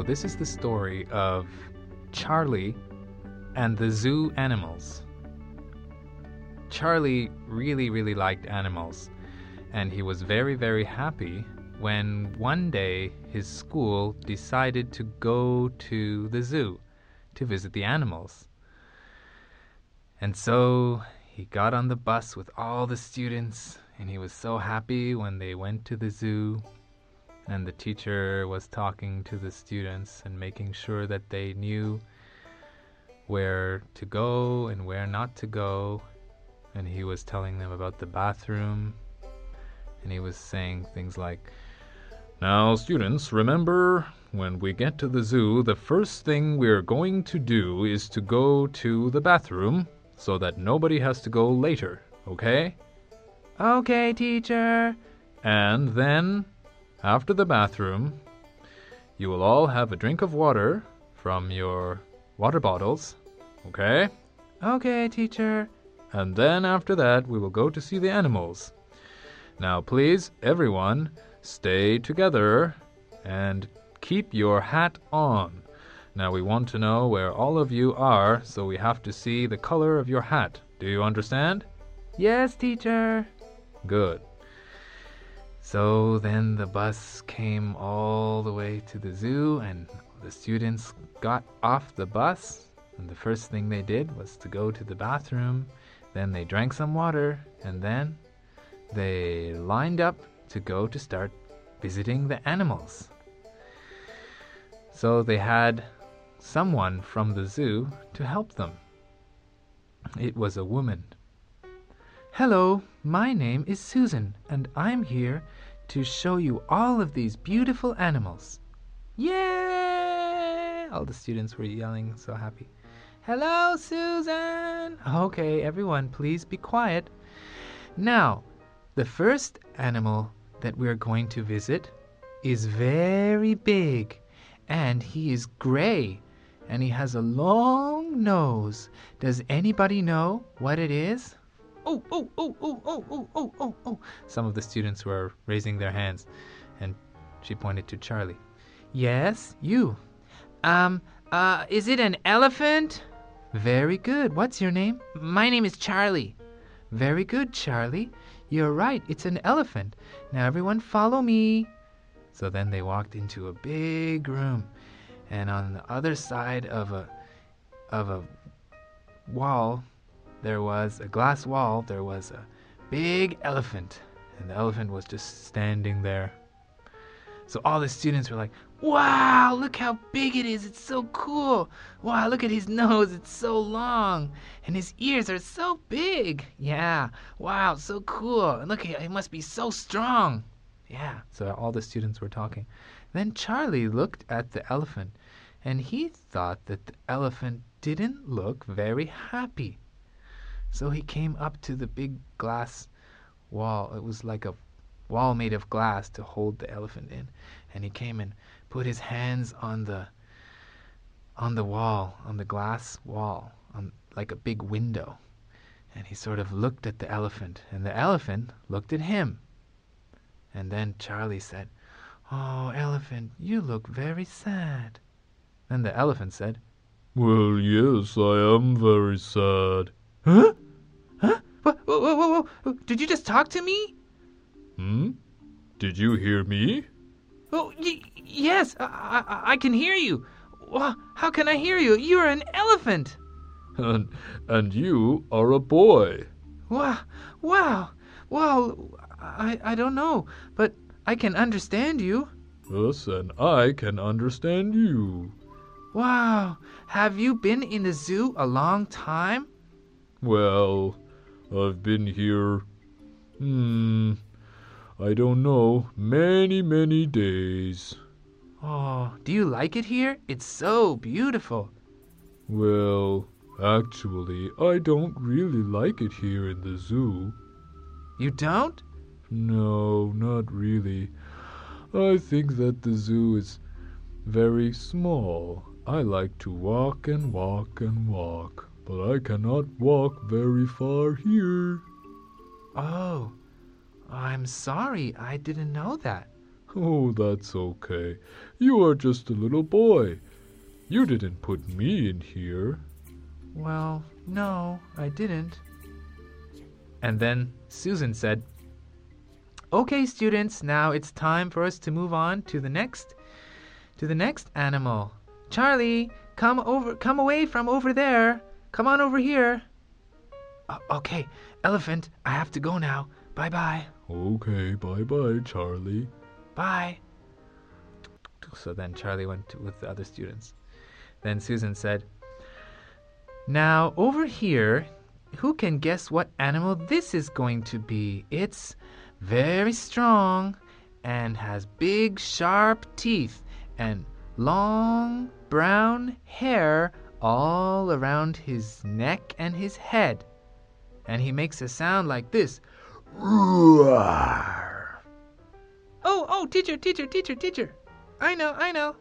So this is the story of Charlie and the zoo animals. Charlie really liked animals, and he was very happy when one day his school decided to go to the zoo to visit the animals. And so he got on the bus with all the students, and he was so happy when they went to the zoo. And the teacher was talking to the students and making sure that they knew where to go and where not to go. And he was telling them about the bathroom. And he was saying things like, "Now, students, remember, when we get to the zoo, the first thing we're going to do is to go to the bathroom so that nobody has to go later, okay?" "Okay, teacher." "And then, after the bathroom, you will all have a drink of water from your water bottles, okay?" "Okay, teacher." "And then after that, we will go to see the animals. Now, please, everyone, stay together and keep your hat on. Now, we want to know where all of you are, so we have to see the color of your hat. Do you understand?" "Yes, teacher." "Good." So then the bus came all the way to the zoo, and the students got off the bus, and the first thing they did was to go to the bathroom. Then they drank some water, and then they lined up to go to start visiting the animals. So they had someone from the zoo to help them. It was a woman. "Hello, my name is Susan, and I'm here to show you all of these beautiful animals." "Yay!" All the students were yelling, so happy. "Hello, Susan." "Okay, everyone, please be quiet. Now, the first animal that we're going to visit is very big. And he is gray, and he has a long nose. Does anybody know what it is?" Oh. Some of the students were raising their hands, and she pointed to Charlie. "Yes, you." Is it an elephant?" "Very good. What's your name?" "My name is Charlie." "Very good, Charlie. You're right. It's an elephant. Now everyone follow me." So then they walked into a big room, and on the other side of a wall, there was a glass wall, there was a big elephant, and the elephant was just standing there. So all the students were like, "Wow, look how big it is, it's so cool. Wow, look at his nose, it's so long, and his ears are so big. Yeah, wow, so cool, and look, he must be so strong." Yeah, so all the students were talking. Then Charlie looked at the elephant, and he thought that the elephant didn't look very happy. So he came up to the big glass wall. It was like a wall made of glass to hold the elephant in. And he came and put his hands on the wall, on the glass wall, on like a big window. And he sort of looked at the elephant, and the elephant looked at him. And then Charlie said, "Oh, elephant, you look very sad." Then the elephant said, "Well, yes, I am very sad." "Huh? Huh? Whoa. Did you just talk to me?" Did you hear me?" "Oh, yes, I can hear you." "Well, how can I hear you? You're an elephant." And you are a boy." Wow. I don't know, but I can understand you." "Yes, and I can understand you." "Wow, have you been in the zoo a long time?" "Well, I've been here, I don't know, many days." "Oh, do you like it here? It's so beautiful." "Well, actually, I don't really like it here in the zoo." "You don't?" "No, not really. I think that the zoo is very small. I like to walk and walk and walk, but I cannot walk very far here." "Oh, I'm sorry. I didn't know that. "Oh, that's okay. You are just a little boy. You didn't put me in here." "Well, no, I didn't." And then Susan said, "Okay, students, now it's time for us to move on to the next animal. Charlie, come away from over there. Come on over here." "Okay, elephant, I have to go now. Bye-bye." "Okay, bye-bye, Charlie." "Bye." So then Charlie went with the other students. Then Susan said, "Now over here, who can guess what animal this is going to be? It's very strong and has big, sharp teeth and long brown hair all around his neck and his head. And he makes a sound like this. Roar!" Oh, teacher. I know.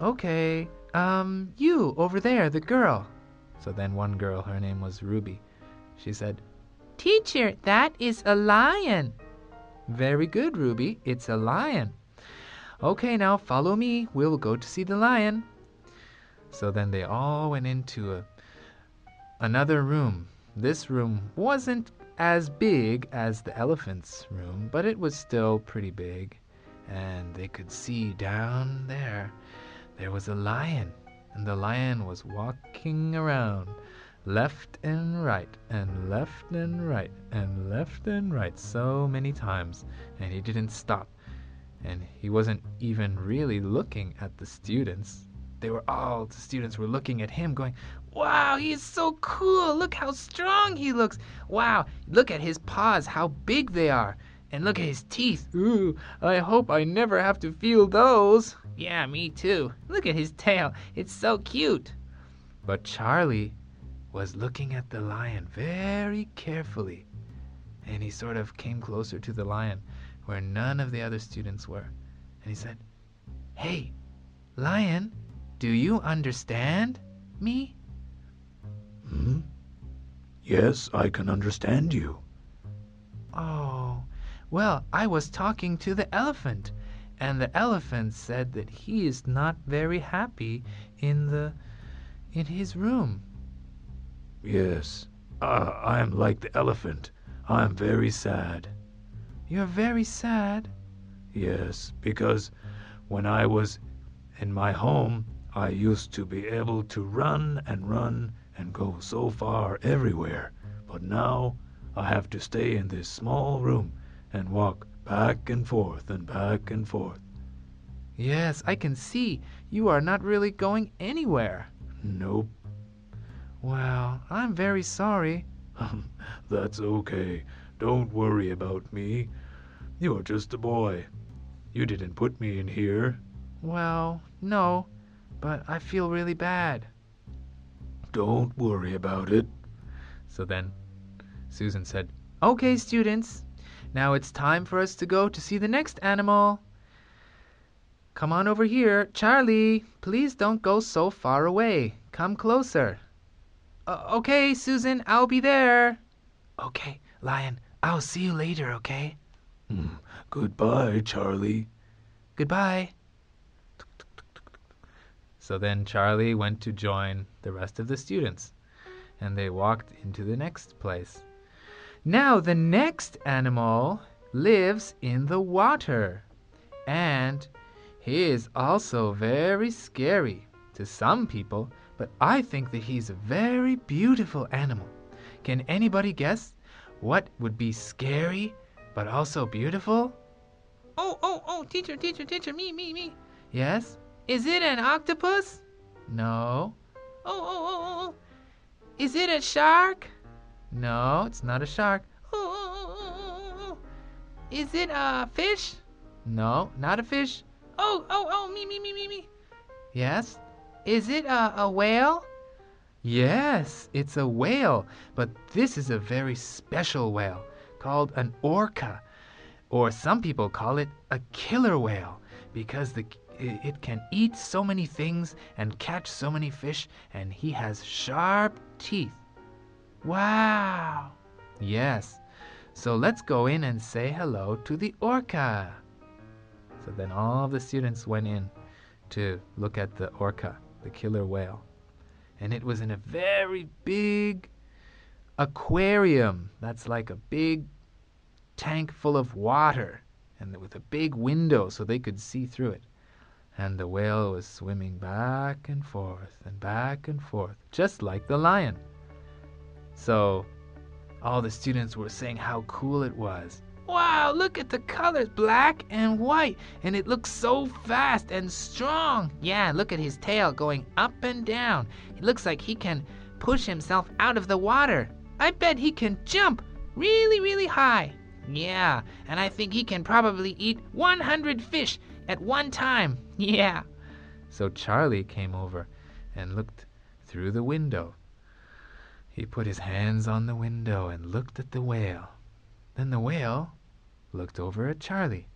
"Okay, you over there, the girl." So then one girl, her name was Ruby. She said, "Teacher, that is a lion." "Very good, Ruby, it's a lion. Okay, now follow me, we'll go to see the lion." So then they all went into another room. This room wasn't as big as the elephant's room, but it was still pretty big. And they could see down there. There was a lion, and the lion was walking around, left and right, and left and right, and left and right, so many times, and he didn't stop. And he wasn't even really looking at the students. The students were looking at him going, "Wow, he is so cool. Look how strong he looks. Wow, look at his paws, how big they are. And look at his teeth. Ooh, I hope I never have to feel those." "Yeah, me too. Look at his tail. It's so cute." But Charlie was looking at the lion very carefully. And he sort of came closer to the lion where none of the other students were. And he said, "Hey, lion, do you understand me?" "Hmm? Yes, I can understand you." "Oh, well, I was talking to the elephant, and the elephant said that he is not very happy in his room." "Yes, I am like the elephant. I am very sad." "You're very sad?" "Yes, because when I was in my home, I used to be able to run and go so far everywhere. But now I have to stay in this small room and walk back and forth and back and forth." "Yes, I can see. You are not really going anywhere." "Nope." "Well, I'm very sorry." "That's okay. Don't worry about me. You're just a boy. You didn't put me in here." "Well, no, but I feel really bad." "Don't worry about it." So then Susan said, "Okay, students. Now it's time for us to go to see the next animal. Come on over here. Charlie, please don't go so far away. Come closer." "Okay, Susan, I'll be there." "Okay, lion, I'll see you later, okay?" "Goodbye, Charlie." "Goodbye." So then Charlie went to join the rest of the students, and they walked into the next place. Now the next animal lives in the water, and he is also very scary to some people, but I think that he's a very beautiful animal. Can anybody guess what would be scary but also beautiful? Oh, teacher, me. Yes? Is it an octopus? No. Oh. Is it a shark? No, it's not a shark. Oh. Is it a fish? No, not a fish. Oh, me. Yes. Is it a whale? Yes, it's a whale. But this is a very special whale called an orca. Or some people call it a killer whale because it can eat so many things and catch so many fish, and he has sharp teeth. Wow! Yes, So let's go in and say hello to the orca. So then all the students went in to look at the orca, the killer whale. And it was in a very big aquarium. That's like a big tank full of water, and with a big window so they could see through it. And the whale was swimming back and forth and back and forth, just like the lion. So all the students were saying how cool it was. Wow, look at the colors, black and white, and it looks so fast and strong. Yeah, look at his tail going up and down. It looks like he can push himself out of the water. I bet he can jump really, really high. Yeah, and I think he can probably eat 100 fish at one time. Yeah. So Charlie came over and looked through the window. He put his hands on the window and looked at the whale. Then the whale looked over at Charlie.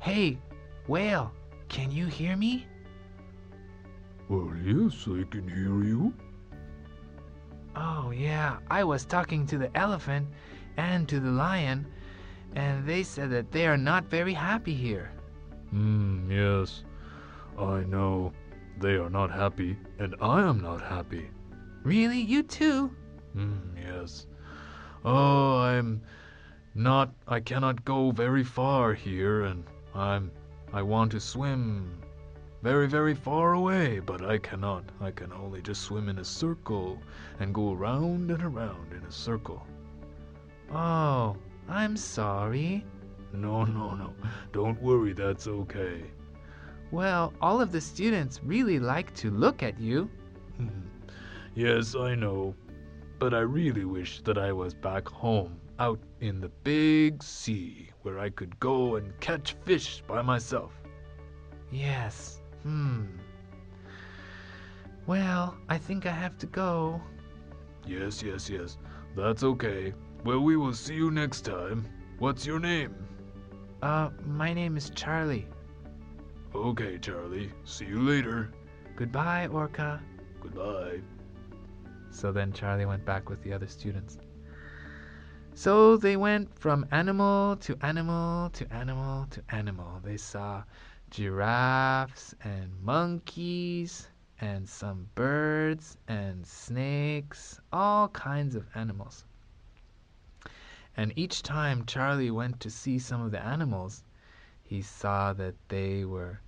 Hey, whale, can you hear me? Well, yes, I can hear you. Oh, yeah, I was talking to the elephant and to the lion, and they said that they are not very happy here. Yes, I know. They are not happy, and I am not happy. Really? You too? Yes. Oh, I cannot go very far here, and I want to swim very, very far away, but I cannot. I can only just swim in a circle and go around and around in a circle. Oh, I'm sorry. No. Don't worry, that's okay. Well, all of the students really like to look at you. Yes, I know. But I really wish that I was back home, out in the big sea, where I could go and catch fish by myself. Yes. Well, I think I have to go. Yes. That's okay. Well, we will see you next time. What's your name? My name is Charlie. Okay, Charlie. See you later. Goodbye, Orca. Goodbye. So then Charlie went back with the other students. So they went from animal to animal to animal to animal. They saw giraffes and monkeys and some birds and snakes, all kinds of animals. And each time Charlie went to see some of the animals, he saw that they were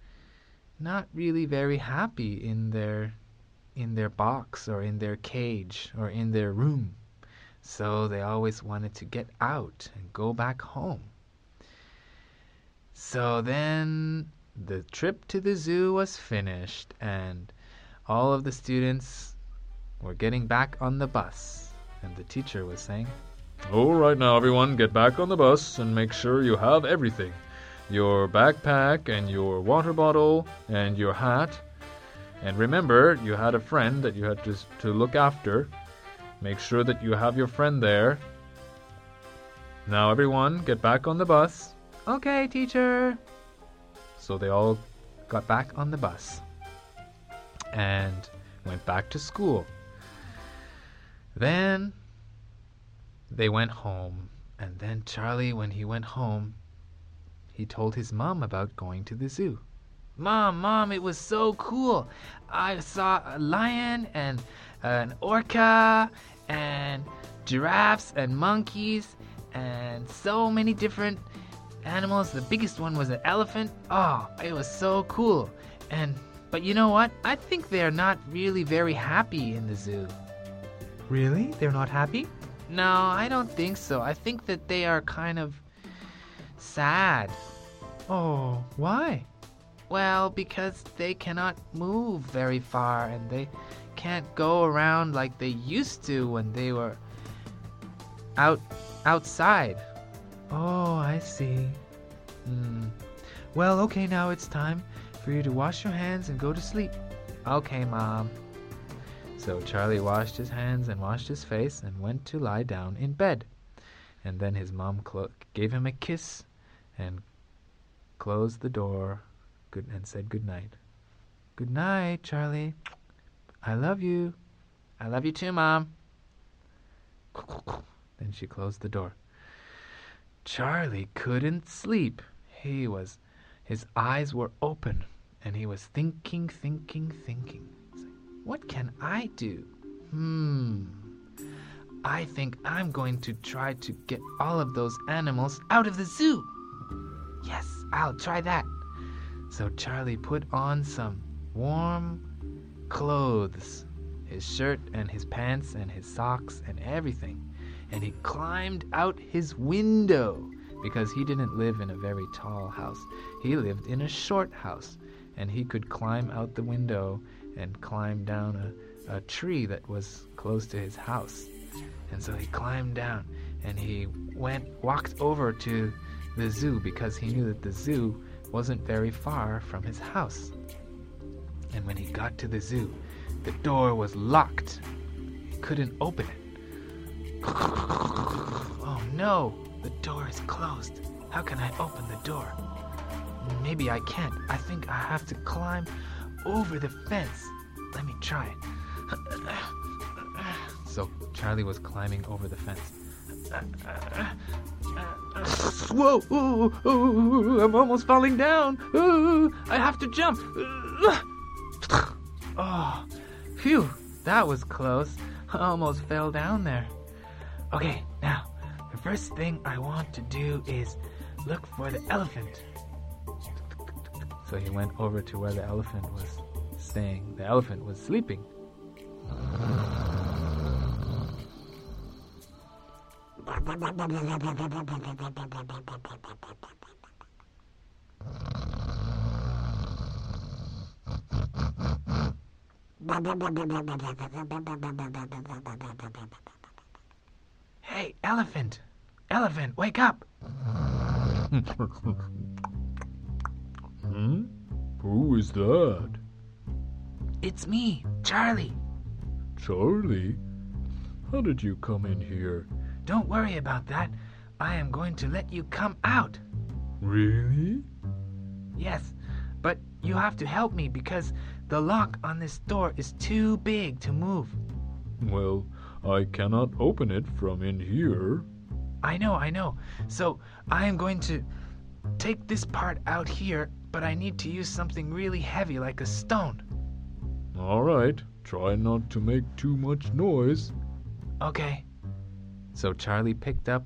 not really very happy in their box or in their cage or in their room. So they always wanted to get out and go back home. So then the trip to the zoo was finished, and all of the students were getting back on the bus, and the teacher was saying, all right now everyone, get back on the bus and make sure you have everything. Your backpack and your water bottle and your hat. And remember, you had a friend that you had to look after. Make sure that you have your friend there. Now everyone, get back on the bus. Okay, teacher. So they all got back on the bus and went back to school. Then they went home. And then Charlie, when he went home, he told his mom about going to the zoo. Mom, it was so cool. I saw a lion and an orca and giraffes and monkeys and so many different animals. The biggest one was an elephant. Oh, it was so cool. But you know what? I think they're not really very happy in the zoo. Really? They're not happy? No, I don't think so. I think that they are kind of sad. Oh, why? Well, because they cannot move very far, and they can't go around like they used to when they were outside. Oh, I see. Well, okay, now it's time for you to wash your hands and go to sleep. Okay, Mom. So Charlie washed his hands and washed his face and went to lie down in bed. And then his mom gave him a kiss and closed the door. And said good night. Good night, Charlie. I love you. I love you too, Mom. Then she closed the door. Charlie couldn't sleep. His eyes were open, and he was thinking. He's like, what can I do? I think I'm going to try to get all of those animals out of the zoo. Yes, I'll try that. So Charlie put on some warm clothes, his shirt and his pants and his socks and everything, and he climbed out his window because he didn't live in a very tall house. He lived in a short house, and he could climb out the window and climb down a tree that was close to his house. And so he climbed down, and he walked over to the zoo because he knew that the zoo wasn't very far from his house. And when he got to the zoo, the door was locked. He couldn't open it. Oh no, the door is closed. How can I open the door? Maybe I can't. I think I have to climb over the fence. Let me try it. So Charlie was climbing over the fence. Whoa, oh, I'm almost falling down. Oh, I have to jump. Oh, phew, that was close. I almost fell down there. Okay, now, the first thing I want to do is look for the elephant. So he went over to where the elephant was staying. The elephant was sleeping. Hey, elephant! Elephant, wake up! Who is that? It's me, Charlie. Charlie? How did you come in here? Don't worry about that. I am going to let you come out. Really? Yes, but you have to help me because the lock on this door is too big to move. Well, I cannot open it from in here. I know. So I am going to take this part out here, but I need to use something really heavy like a stone. All right. Try not to make too much noise. Okay. So Charlie picked up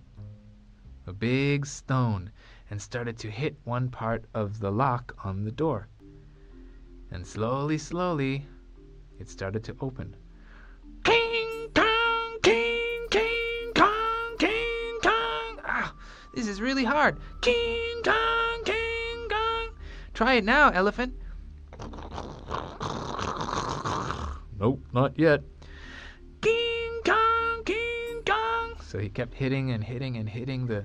a big stone and started to hit one part of the lock on the door. And slowly, it started to open. King Kong, King, King Kong, King Kong. Ah, this is really hard. King Kong, King Kong. Try it now, elephant. Nope, not yet. So he kept hitting the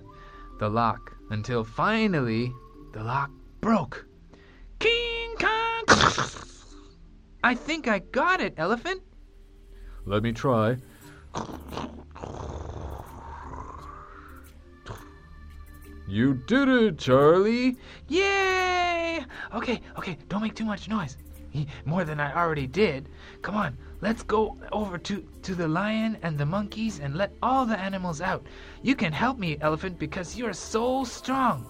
lock until finally the lock broke. King Kong! I think I got it, elephant. Let me try. You did it, Charlie! Yay! Okay, don't make too much noise. More than I already did. Come on, let's go over to the lion and the monkeys and let all the animals out. You can help me, elephant, because you're so strong.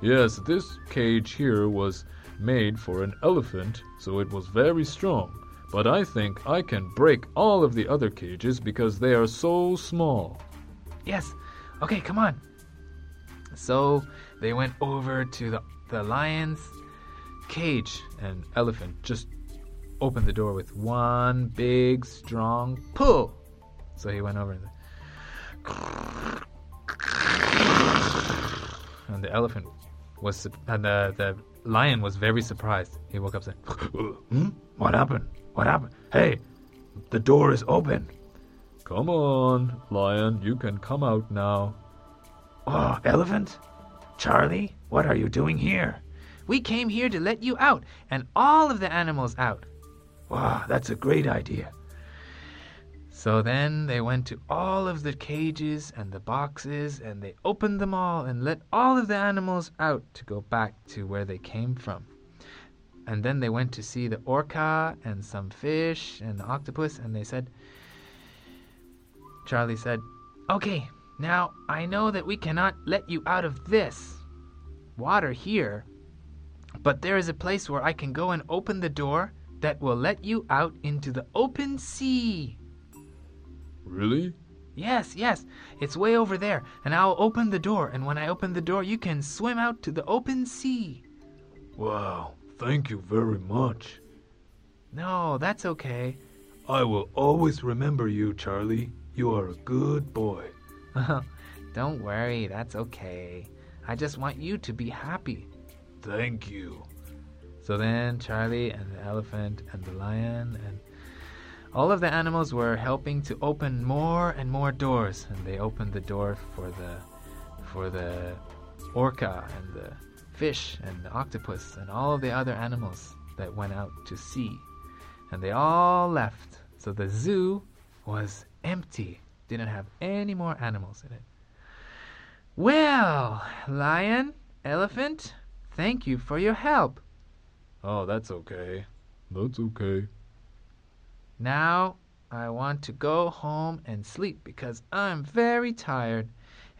Yes, this cage here was made for an elephant, so it was very strong. But I think I can break all of the other cages because they are so small. Yes. Okay, come on. So they went over to the lion's cage, and elephant just opened the door with one big strong pull. So he went over and the lion was very surprised. He woke up saying, What happened? Hey, the door is open. Come on, lion, you can come out now. Oh, elephant? Charlie, what are you doing here? We came here to let you out and all of the animals out. Wow, that's a great idea. So then they went to all of the cages and the boxes, and they opened them all and let all of the animals out to go back to where they came from. And then they went to see the orca and some fish and the octopus, and they said, Charlie said, Okay, now I know that we cannot let you out of this water here, but there is a place where I can go and open the door that will let you out into the open sea. Really? Yes, yes. It's way over there, and I'll open the door, and when I open the door, you can swim out to the open sea. Wow, thank you very much. No, that's okay. I will always remember you, Charlie. You are a good boy. Don't worry, that's okay. I just want you to be happy. Thank you. So then Charlie and the elephant and the lion and all of the animals were helping to open more and more doors, and they opened the door for the orca and the fish and the octopus and all of the other animals that went out to sea, and they all left. So the zoo was empty, didn't have any more animals in it. Well, lion, elephant, thank you for your help. Oh, that's okay. That's okay. Now I want to go home and sleep because I'm very tired,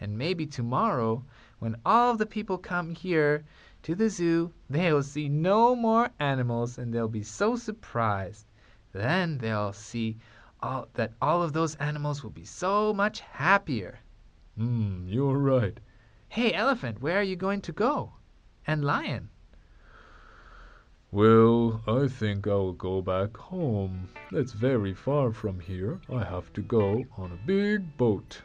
and maybe tomorrow when all of the people come here to the zoo, they'll see no more animals and they'll be so surprised. Then they'll see that all of those animals will be so much happier. You're right. Hey, elephant, where are you going to go? And lion? Well, I think I will go back home. That's very far from here. I have to go on a big boat.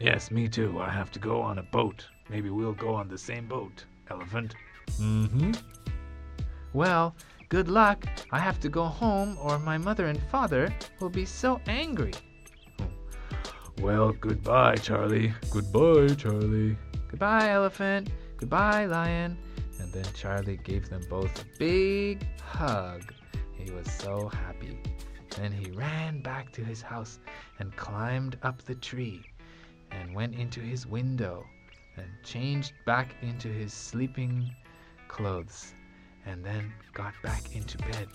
Yes, me too. I have to go on a boat. Maybe we'll go on the same boat, elephant. Mm-hmm. Well, good luck. I have to go home or my mother and father will be so angry. Well, goodbye, Charlie. Goodbye, Charlie. Goodbye, elephant. Goodbye, lion. And then Charlie gave them both a big hug. He was so happy. Then he ran back to his house and climbed up the tree and went into his window and changed back into his sleeping clothes and then got back into bed.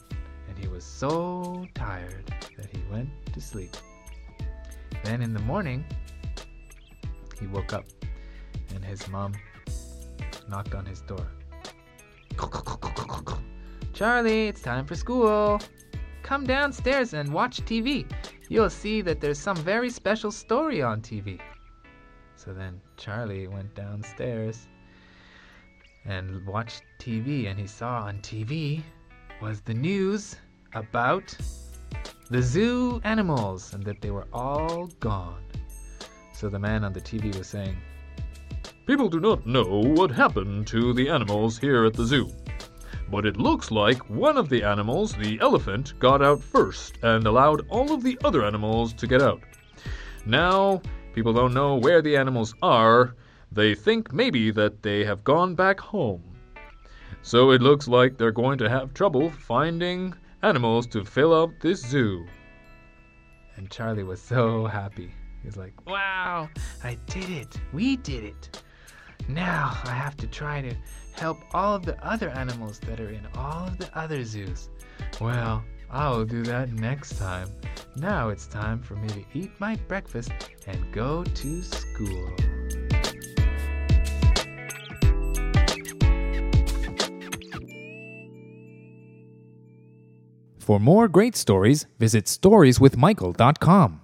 And he was so tired that he went to sleep. Then in the morning, he woke up and his mom knocked on his door. Charlie, it's time for school. Come downstairs and watch TV. You'll see that there's some very special story on TV. So then Charlie went downstairs and watched TV, and he saw on TV was the news about the zoo animals and that they were all gone. So the man on the TV was saying, "People do not know what happened to the animals here at the zoo. But it looks like one of the animals, the elephant, got out first and allowed all of the other animals to get out. Now, people don't know where the animals are. They think maybe that they have gone back home. So it looks like they're going to have trouble finding animals to fill up this zoo." And Charlie was so happy. He's like, "Wow, I did it. We did it. Now I have to try to help all of the other animals that are in all of the other zoos. Well, I will do that next time. Now it's time for me to eat my breakfast and go to school." For more great stories, visit StoriesWithMichael.com.